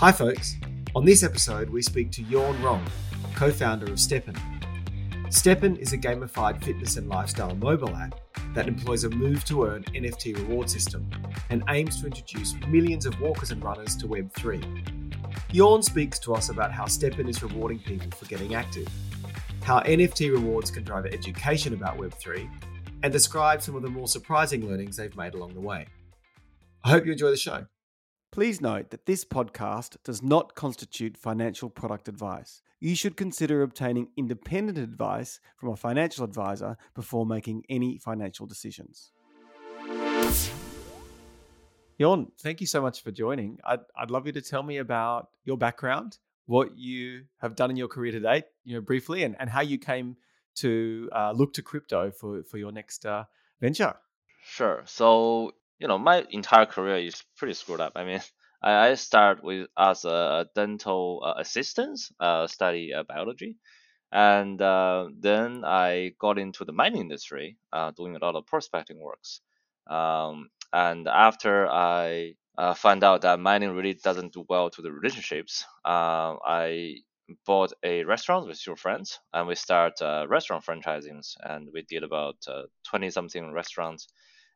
Hi folks, on this episode we speak to Yawn Rong, co-founder of STEPN. STEPN is a gamified fitness and lifestyle mobile app that employs a move2earn NFT reward system and aims to introduce millions of walkers and runners to Web3. Yawn speaks to us about how STEPN is rewarding people for getting active, how NFT rewards can drive education about Web3, and describe some of the more surprising learnings they've made along the way. I hope you enjoy the show. Please note that this podcast does not constitute financial product advice. You should consider obtaining independent advice from a financial advisor before making any financial decisions. Yawn, thank you so much for joining. I'd love you to tell me about your background, what you have done in your career to date, briefly, and how you came to look to crypto for your next venture. Sure. So, my entire career is pretty screwed up. I mean, I started as a dental assistant, study biology. And then I got into the mining industry, doing a lot of prospecting works. And after I found out that mining really doesn't do well to the relationships, I bought a restaurant with two friends. And we started restaurant franchising. And we did about 20-something restaurants.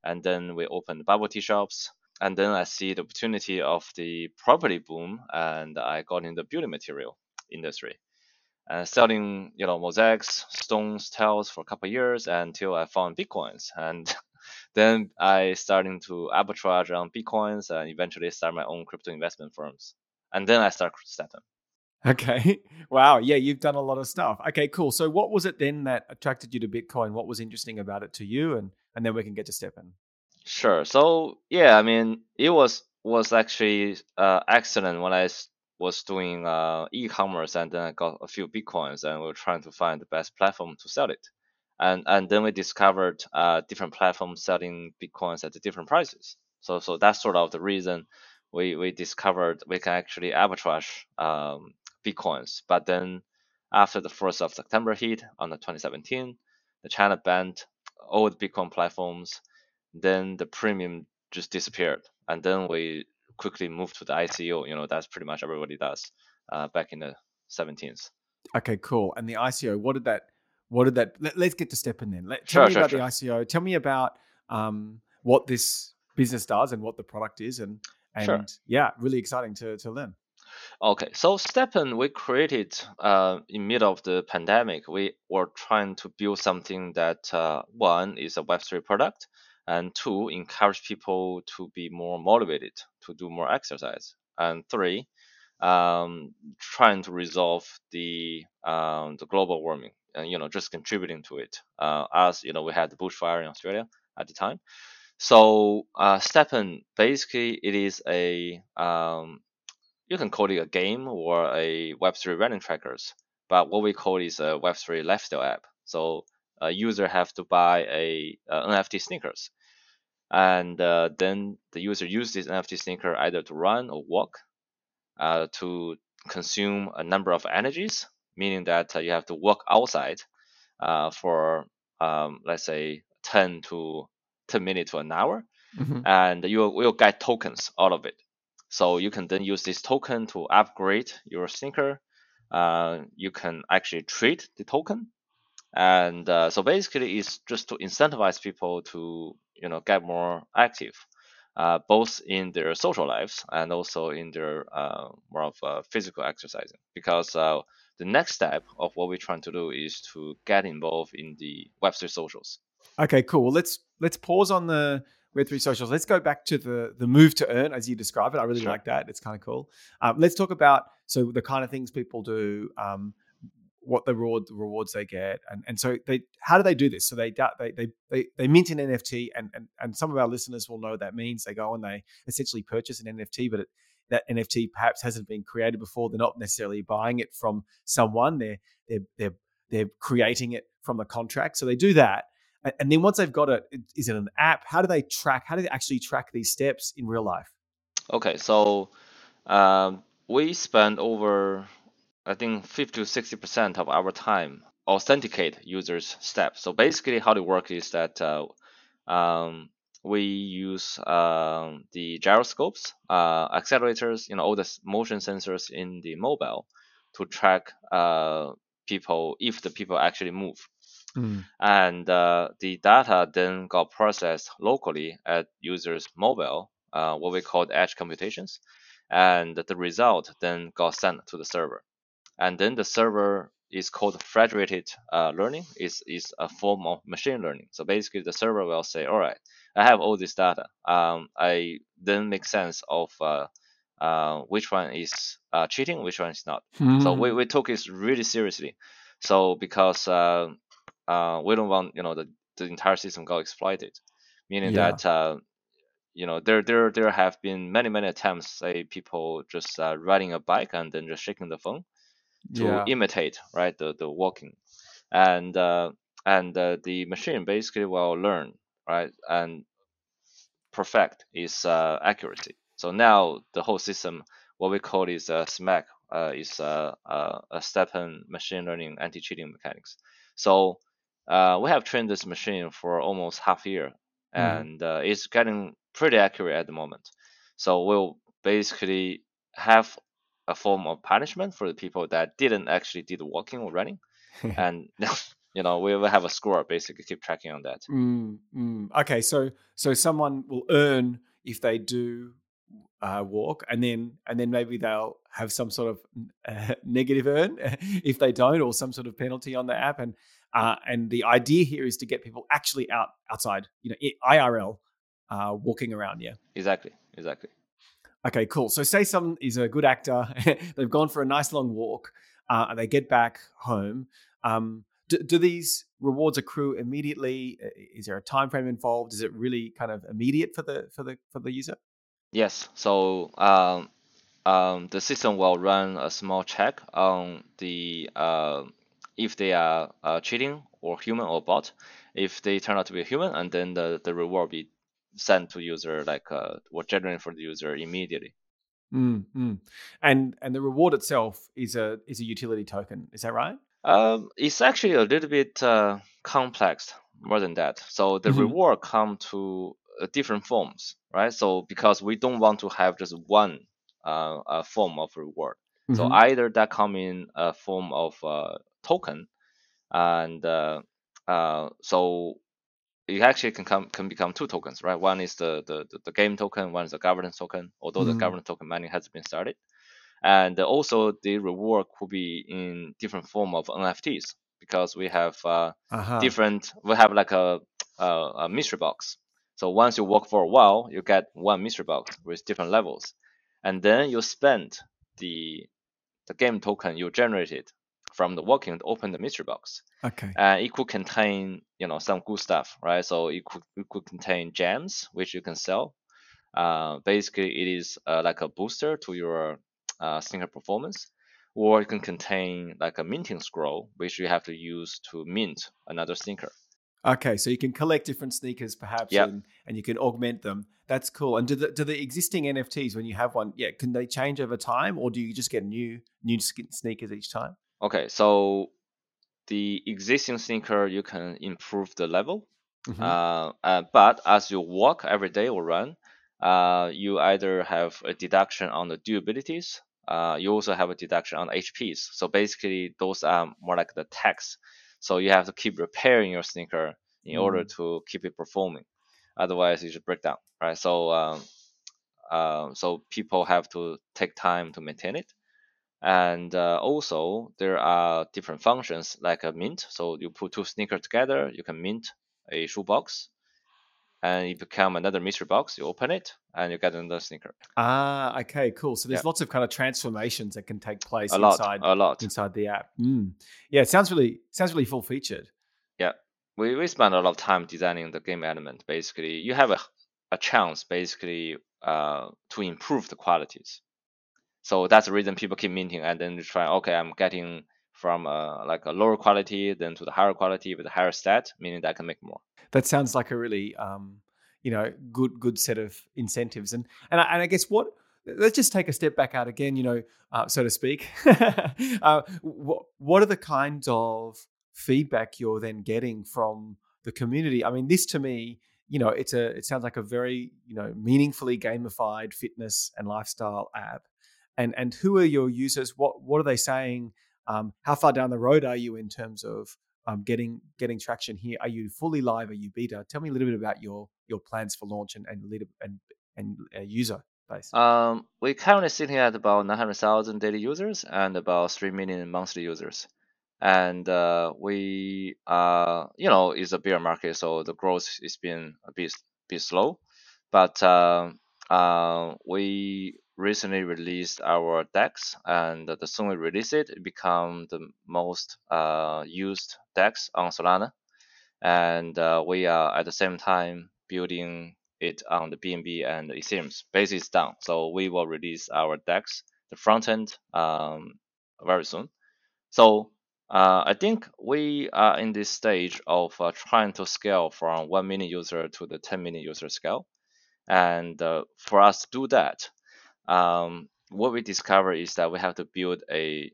And then we opened bubble tea shops. And then I see the opportunity of the property boom, and I got in the building material industry, selling mosaics, stones, tiles for a couple of years until I found bitcoins. And then I started to arbitrage on bitcoins and eventually start my own crypto investment firms. And then I started STEPN. Okay. Wow. Yeah, you've done a lot of stuff. Okay, cool. So what was it then that attracted you to Bitcoin? What was interesting about it to you? And then we can get to STEPN. Sure. So, it was actually excellent when I was doing e-commerce, and then I got a few Bitcoins and we were trying to find the best platform to sell it. And then we discovered different platforms selling Bitcoins at different prices. So that's sort of the reason we discovered we can actually arbitrage Bitcoins. But then after the 1st of September hit on the 2017, the China banned all the Bitcoin platforms. Then the premium just disappeared. And then we quickly moved to the ICO. That's pretty much everybody does back in the 17th. Okay, cool. And the ICO, what did that, let's get to STEPN then. Tell me about the ICO. Tell me about what this business does and what the product is. And really exciting to learn. Okay, so STEPN, we created in mid of the pandemic. We were trying to build something that, one, is a Web3 product, and two, encourage people to be more motivated, to do more exercise. And three, trying to resolve the global warming and, just contributing to it. We had the bushfire in Australia at the time. So STEPN, basically, it is a... you can call it a game or a Web3 running trackers, but what we call is a Web3 lifestyle app. So a user have to buy a NFT sneakers, and then the user use this NFT sneaker either to run or walk, to consume a number of energies, meaning that you have to walk outside for, let's say, 10 minutes to an hour, and you will get tokens out of it. So you can then use this token to upgrade your sneaker. You can actually trade the token. And so basically it's just to incentivize people to, get more active, both in their social lives and also in their more of physical exercising. Because the next step of what we're trying to do is to get involved in the Web3 socials. Okay, cool. Well, let's pause on the Web3 socials. Let's go back to the move2earn as you describe it. I really like that. It's kind of cool. Let's talk about the kind of things people do, what the rewards they get, and so how do they do this? So they mint an NFT, and some of our listeners will know what that means. They go and they essentially purchase an NFT, but that NFT perhaps hasn't been created before. They're not necessarily buying it from someone. They're creating it from the contract. So they do that. And then once they've got it, is it an app? How do they actually track these steps in real life? Okay, so we spend over, I think, 50 to 60% of our time authenticate users' steps. So basically how they work is that we use the gyroscopes, accelerators, all the motion sensors in the mobile to track people, if the people actually move. And the data then got processed locally at users' mobile, what we call edge computations. And the result then got sent to the server. And then the server is called federated learning. It's a form of machine learning. So basically the server will say, all right, I have all this data. I then make sense of which one is cheating, which one is not. So we took it really seriously. So because we don't want, the entire system got exploited, meaning that, there have been many attempts, say people just riding a bike and then just shaking the phone to imitate, right, the walking, and the machine basically will learn, right, and perfect its accuracy. So now the whole system, what we call is SMAC, is a STEPN machine learning anti-cheating mechanics. So we have trained this machine for almost half year, and it's getting pretty accurate at the moment. So we'll basically have a form of punishment for the people that didn't actually do the walking or running. And, we will have a score, basically keep tracking on that. Okay, so someone will earn if they do walk, and then maybe they'll have some sort of negative earn if they don't, or some sort of penalty on the app. And the idea here is to get people actually outside, IRL, walking around. Yeah, exactly. Okay, cool. So say someone is a good actor, they've gone for a nice long walk, and they get back home. Do these rewards accrue immediately? Is there a time frame involved? Is it really kind of immediate for the user? Yes. So the system will run a small check on the if they are cheating or human or bot. If they turn out to be a human, and then the reward will be sent to user, or generated for the user immediately. And the reward itself is a utility token. Is that right? It's actually a little bit complex more than that. So the reward come to different forms, right? So because we don't want to have just one form of reward. So either that come in a form of token, and so it actually can become two tokens, right? One is the game token, one is the governance token, although the governance token mining has been started. And also the reward could be in different form of NFTs, because we have a mystery box. So once you walk for a while, you get one mystery box with different levels. And then you spend the game token you generated from the walking to open the mystery box. Okay. It could contain, some good stuff, right? So it could contain gems, which you can sell. Basically, it is like a booster to your sneaker performance, or it can contain like a minting scroll, which you have to use to mint another sneaker. Okay, so you can collect different sneakers, perhaps, and you can augment them. That's cool. And do the existing NFTs, when you have one, can they change over time, or do you just get new sneakers each time? Okay, so the existing sneaker, you can improve the level, but as you walk every day or run, you either have a deduction on the durabilities, you also have a deduction on HPs. So basically, those are more like the tax. So you have to keep repairing your sneaker in order to keep it performing. Otherwise, it should break down, right? So, so people have to take time to maintain it. And also, there are different functions like a mint. So you put two sneakers together, you can mint a shoebox, and it becomes another mystery box. You open it, and you get another sneaker. Ah, okay, cool. So there's lots of kind of transformations that can take place inside the app. Yeah, it sounds really full featured. Yeah, we spent a lot of time designing the game element. Basically, you have a chance to improve the qualities. So that's the reason people keep minting, and then you try, okay, I'm getting from a lower quality then to the higher quality with a higher stat, meaning that I can make more. That sounds like a really, good set of incentives. And I guess let's just take a step back out again, so to speak. What are the kinds of feedback you're then getting from the community? I mean, this to me you know, it sounds like a very, you know, meaningfully gamified fitness and lifestyle app. And who are your users? What are they saying? How far down the road are you in terms of getting traction here? Are you fully live? Are you beta? Tell me a little bit about your plans for launch and user base. We're currently sitting at about 900,000 daily users and about 3 million monthly users. And we are, you know, it's a bear market, so the growth has been a bit slow. But we recently released our DEX, and the sooner we release it, it become the most used DEX on Solana. And we are at the same time building it on the BNB and the Ethereum. Basically, it's down. So we will release our DEX, the front end, very soon. So I think we are in this stage of trying to scale from 1 million user to the 10 million user scale. And for us to do that, what we discover is that we have to build a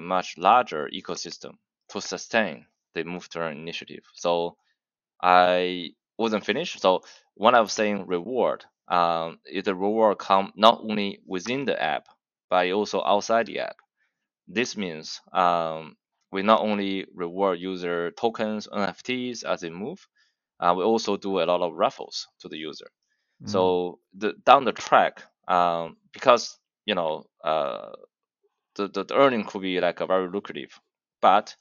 much larger ecosystem to sustain the move2earn initiative. So I wasn't finished. So when I was saying reward, the reward come not only within the app, but also outside the app. This means we not only reward user tokens, NFTs as they move, we also do a lot of raffles to the user. Mm-hmm. So down the track, because you know the earning could be like a very lucrative, but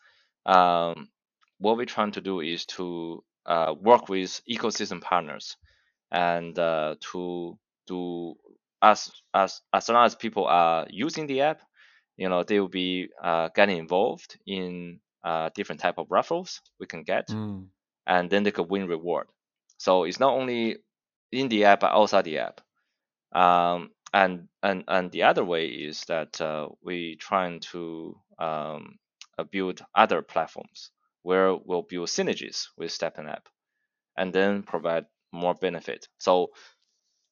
what we're trying to do is to work with ecosystem partners, and to do as long as people are using the app, you know, they will be getting involved in different type of raffles we can get, and then they could win reward. So it's not only in the app but outside the app. And the other way is that we trying to build other platforms where we'll build synergies with STEPN app, and then provide more benefit. So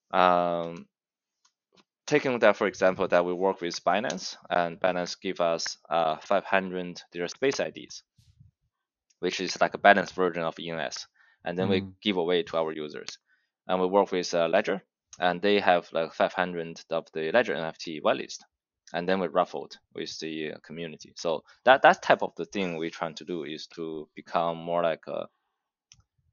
taking that for example, that we work with Binance, and Binance give us 500 their space IDs, which is like a Binance version of ENS, and then we give away to our users. And we work with Ledger, and they have like 500 of the Ledger NFT whitelist, and then we raffled with the community. So that type of the thing we're trying to do is to become more like an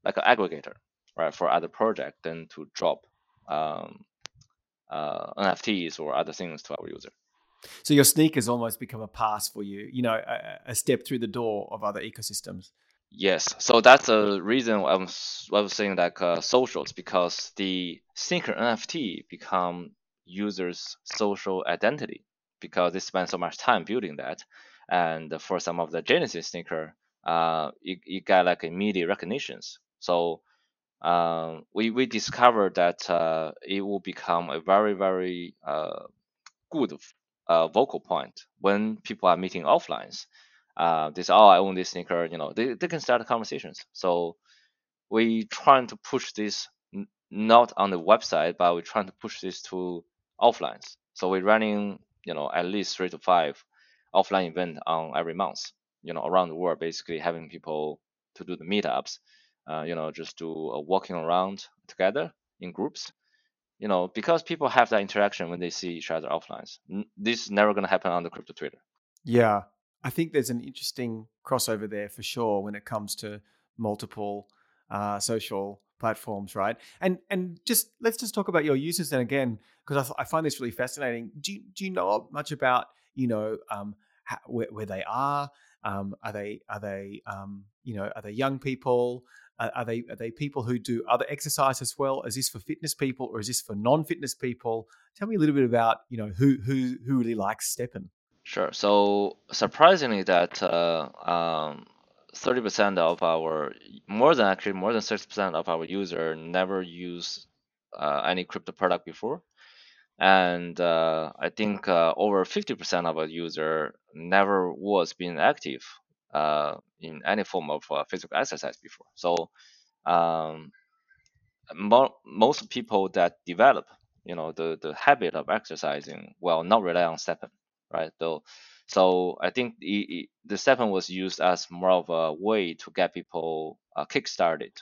aggregator, right, for other project than to drop NFTs or other things to our user. So your sneakers almost become a pass for you, you know, a step through the door of other ecosystems. Yes, so that's the reason I was saying like socials, because the sneaker NFT become users' social identity because they spend so much time building that. And for some of the Genesis sneaker, it got like immediate recognitions. So we discovered that it will become a very, very good vocal point when people are meeting offlines. I own this sneaker, you know, they can start conversations. So we trying to push this not on the website, but we're trying to push this to offlines. So we're running, you know, at least 3 to 5 offline event on every month, you know, around the world, basically having people to do the meetups, you know, just do a walking around together in groups, you know, because people have that interaction when they see each other offlines. This is never going to happen on the crypto Twitter. Yeah. I think there's an interesting crossover there for sure when it comes to multiple social platforms, right? And just let's just talk about your users then again, because I find this really fascinating. Do you know much about, you know, where they are? Are they young people? Are they people who do other exercise as well? Is this for fitness people or is this for non-fitness people? Tell me a little bit about, you know, who really likes STEPN. Sure. So surprisingly, that 30% of our, more than 60% of our user never used any crypto product before, and I think over 50% of our user never was being active in any form of physical exercise before. So most people that develop, you know, the habit of exercising will not rely on STEPN. Right. So I think the STEPN was used as more of a way to get people kick started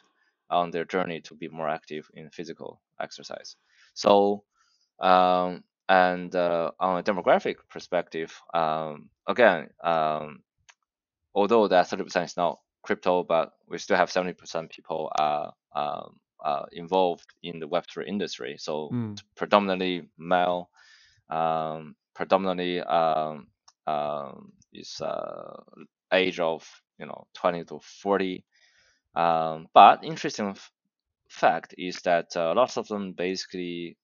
on their journey to be more active in physical exercise. So, on a demographic perspective, although that 30% is not crypto, but we still have 70% people involved in the Web3 industry. So predominantly male, is age of 20 to 40. But interesting fact is that lots of them basically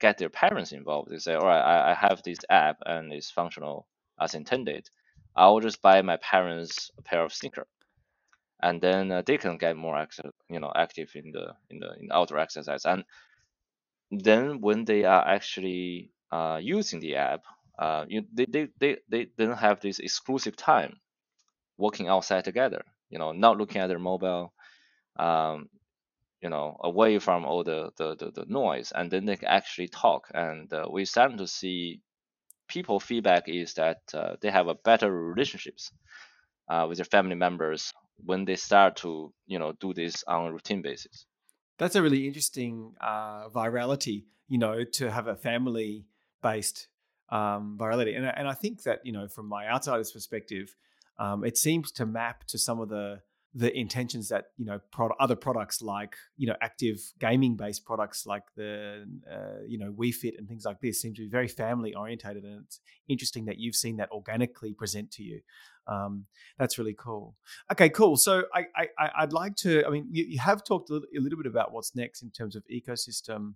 get their parents involved. They say, all right, I have this app and it's functional as intended. I'll just buy my parents a pair of sneakers, and then they can get more active, active in outdoor exercise. And then when they are actually using the app, they then have this exclusive time working outside together. Not looking at their mobile, away from all the noise, and then they can actually talk. And we're starting to see people feedback is that they have a better relationships with their family members when they start to do this on a routine basis. That's a really interesting virality, to have a family based virality, and I think that from my outsider's perspective. It seems to map to some of the intentions that other products like active gaming based products like the Wii Fit and things like this seem to be very family orientated, and it's interesting that you've seen that organically present to you. That's really cool. Okay, cool. So I'd like to. I mean, you have talked a little bit about what's next in terms of ecosystem.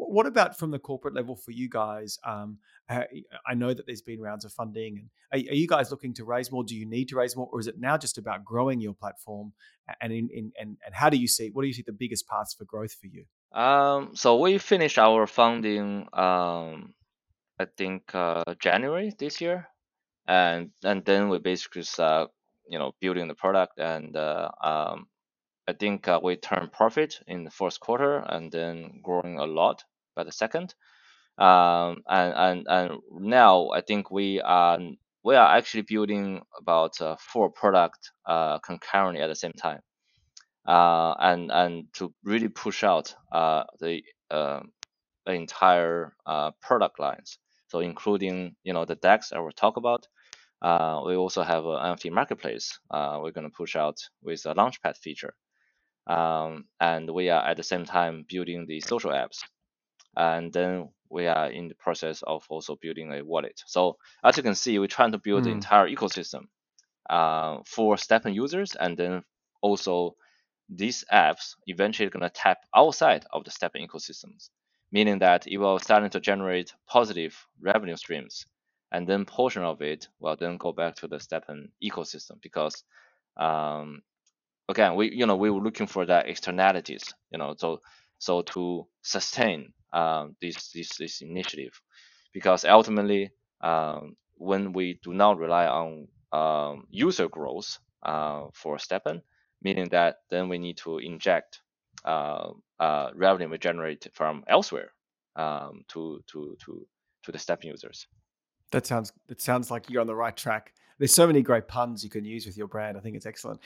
What about from the corporate level for you guys? I know that there's been rounds of funding. Are you guys looking to raise more? Do you need to raise more? Or is it now just about growing your platform? And and how do you see, what do you see the biggest paths for growth for you? So we finished our funding, I think, January this year. And then we basically, building the product and I think we turned profit in the first quarter and then growing a lot by the second. And now I think we are actually building about 4 products concurrently at the same time. And to really push out the entire product lines. So including, the DEX I will talk about. We also have an NFT marketplace we're going to push out with a launchpad feature. And we are at the same time building the social apps, and then we are in the process of also building a wallet. So as you can see, we're trying to build the entire ecosystem for STEPN users, and then also these apps eventually going to tap outside of the STEPN ecosystems, meaning that it will starting to generate positive revenue streams, and then portion of it will then go back to the STEPN ecosystem because. Again, we were looking for that externalities, so to sustain this initiative, because ultimately, when we do not rely on user growth for STEPN, meaning that then we need to inject revenue we generate from elsewhere to the STEPN users. It sounds like you're on the right track. There's so many great puns you can use with your brand. I think it's excellent.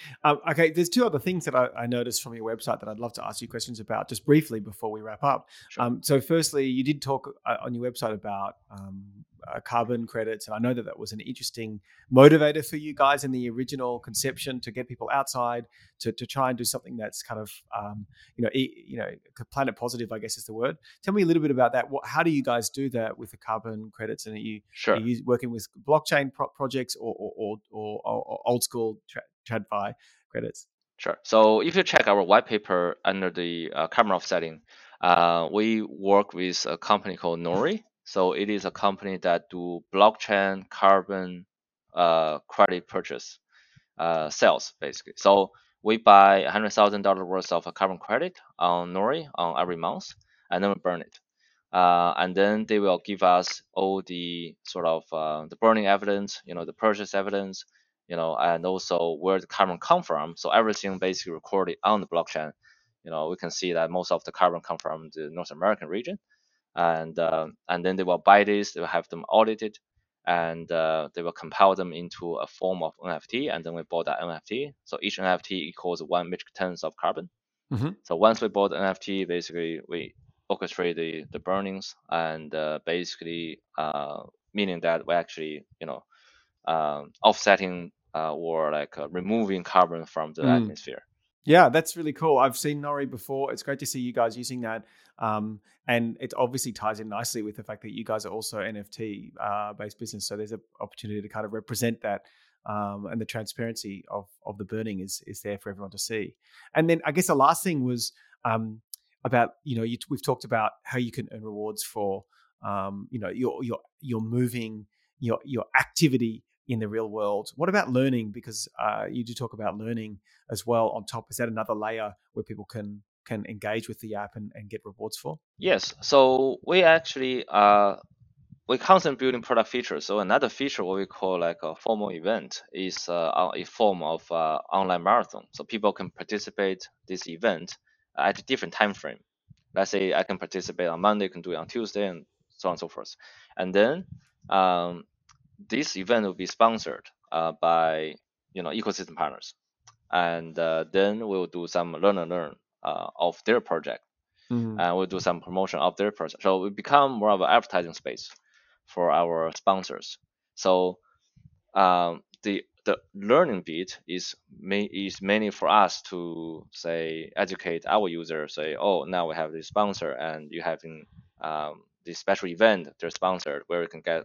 Okay, there's 2 other things that I noticed from your website that I'd love to ask you questions about just briefly before we wrap up. Sure. So firstly, you did talk on your website about carbon credits, and I know that was an interesting motivator for you guys in the original conception to get people outside to try and do something that's kind of planet positive, I guess is the word. Tell me a little bit about that. How do you guys do that with the carbon credits? And are you working with blockchain projects or old school TradFi credits? Sure. So if you check our white paper under the carbon offsetting, we work with a company called Nori. So it is a company that do blockchain carbon credit purchase sales, basically. So we buy $100,000 worth of a carbon credit on Nori on every month, and then we burn it. And then they will give us all the sort of the burning evidence, the purchase evidence, and also where the carbon come from. So everything basically recorded on the blockchain. We can see that most of the carbon come from the North American region. And then they will buy this, they will have them audited, and they will compile them into a form of NFT, and then we bought that NFT. So each NFT equals 1 metric tons of carbon. Mm-hmm. So once we bought NFT, basically we orchestrate the burnings, and meaning that we actually offsetting or removing carbon from the atmosphere. Yeah, that's really cool. I've seen Nori before. It's great to see you guys using that. And it obviously ties in nicely with the fact that you guys are also NFT based business. So there's an opportunity to kind of represent that. And the transparency of the burning is there for everyone to see. And then I guess the last thing was we've talked about how you can earn rewards for, your moving, your activity in the real world. What about learning? Because you do talk about learning as well on top. Is that another layer where people can engage with the app and get rewards for? Yes. So we actually we're constantly building product features. So another feature, what we call a formal event, is a form of online marathon. So people can participate this event at a different time frame. Let's say I can participate on Monday, can do it on Tuesday, and so on and so forth. And then this event will be sponsored by ecosystem partners, and then we'll do some learn of their project, and we'll do some promotion of their project. So we become more of an advertising space for our sponsors. So the learning bit is mainly for us to say educate our users. Say, oh, now we have this sponsor, and you having this special event they're sponsored where we can get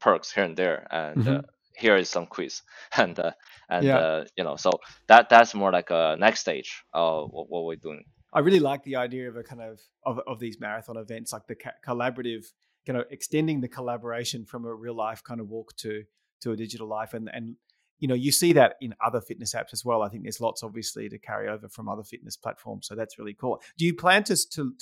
perks here and there, and here is some quiz, so that's more like a next stage of what we're doing. I really like the idea of a kind of these marathon events, like the collaborative, you know, extending the collaboration from a real life kind of walk to a digital life, and you see that in other fitness apps as well. I think there's lots obviously to carry over from other fitness platforms, so that's really cool. Do you plan to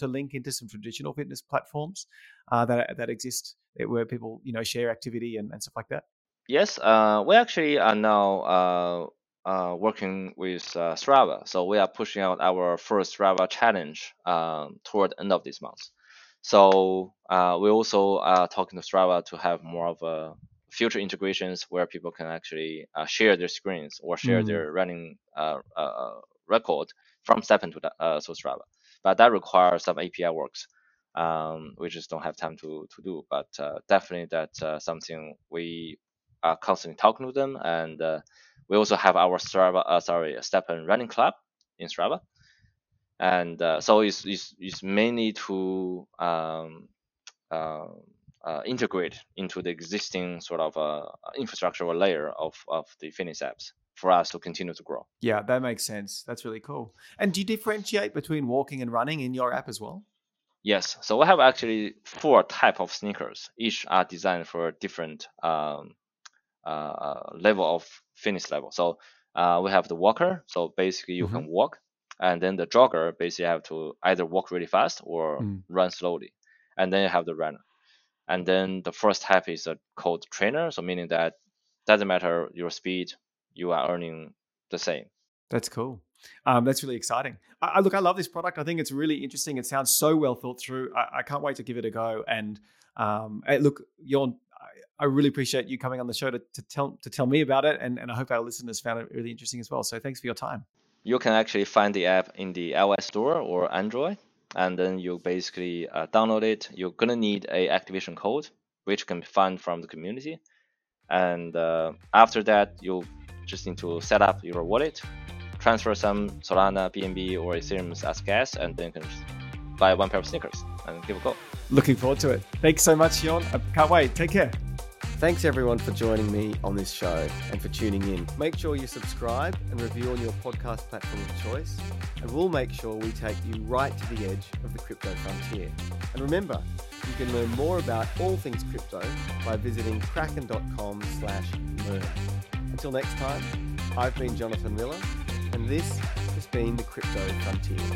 link into some traditional fitness platforms that exist, where people share activity and stuff like that? Yes, we actually are now working with Strava, so we are pushing out our first Strava challenge toward the end of this month. So we also are talking to Strava to have more of a future integrations where people can actually share their screens or share their running record from STEPN to Strava. But that requires some API works. We just don't have time to do. But definitely that's something we are constantly talking to them. And we also have our STEPN running club in Strava. And so it's mainly to integrate into the existing sort of infrastructure or layer of the fitness apps for us to continue to grow. Yeah, that makes sense. That's really cool. And do you differentiate between walking and running in your app as well? Yes. So we have actually 4 types of sneakers. Each are designed for a different level of fitness level. So we have the walker. So basically you can walk, and then the jogger basically have to either walk really fast or run slowly. And then you have the runner. And then the first type is called trainer. So meaning that doesn't matter your speed, you are earning the same. That's cool. That's really exciting. I love this product. I think it's really interesting. It sounds so well thought through. I can't wait to give it a go. And Yawn, I really appreciate you coming on the show to tell me about it. And I hope our listeners found it really interesting as well. So thanks for your time. You can actually find the app in the iOS store or Android. And then you basically download it. You're going to need a activation code, which can be found from the community. And after that, you just need to set up your wallet, transfer some Solana, BNB, or Ethereum as gas, and then you can just buy one pair of sneakers and give it a go. Looking forward to it. Thanks so much, Yawn. I can't wait. Take care. Thanks everyone for joining me on this show and for tuning in. Make sure you subscribe and review on your podcast platform of choice, and we'll make sure we take you right to the edge of the crypto frontier. And remember, you can learn more about all things crypto by visiting kraken.com/learn. Until next time, I've been Jonathan Miller, and this has been the Crypto Frontier.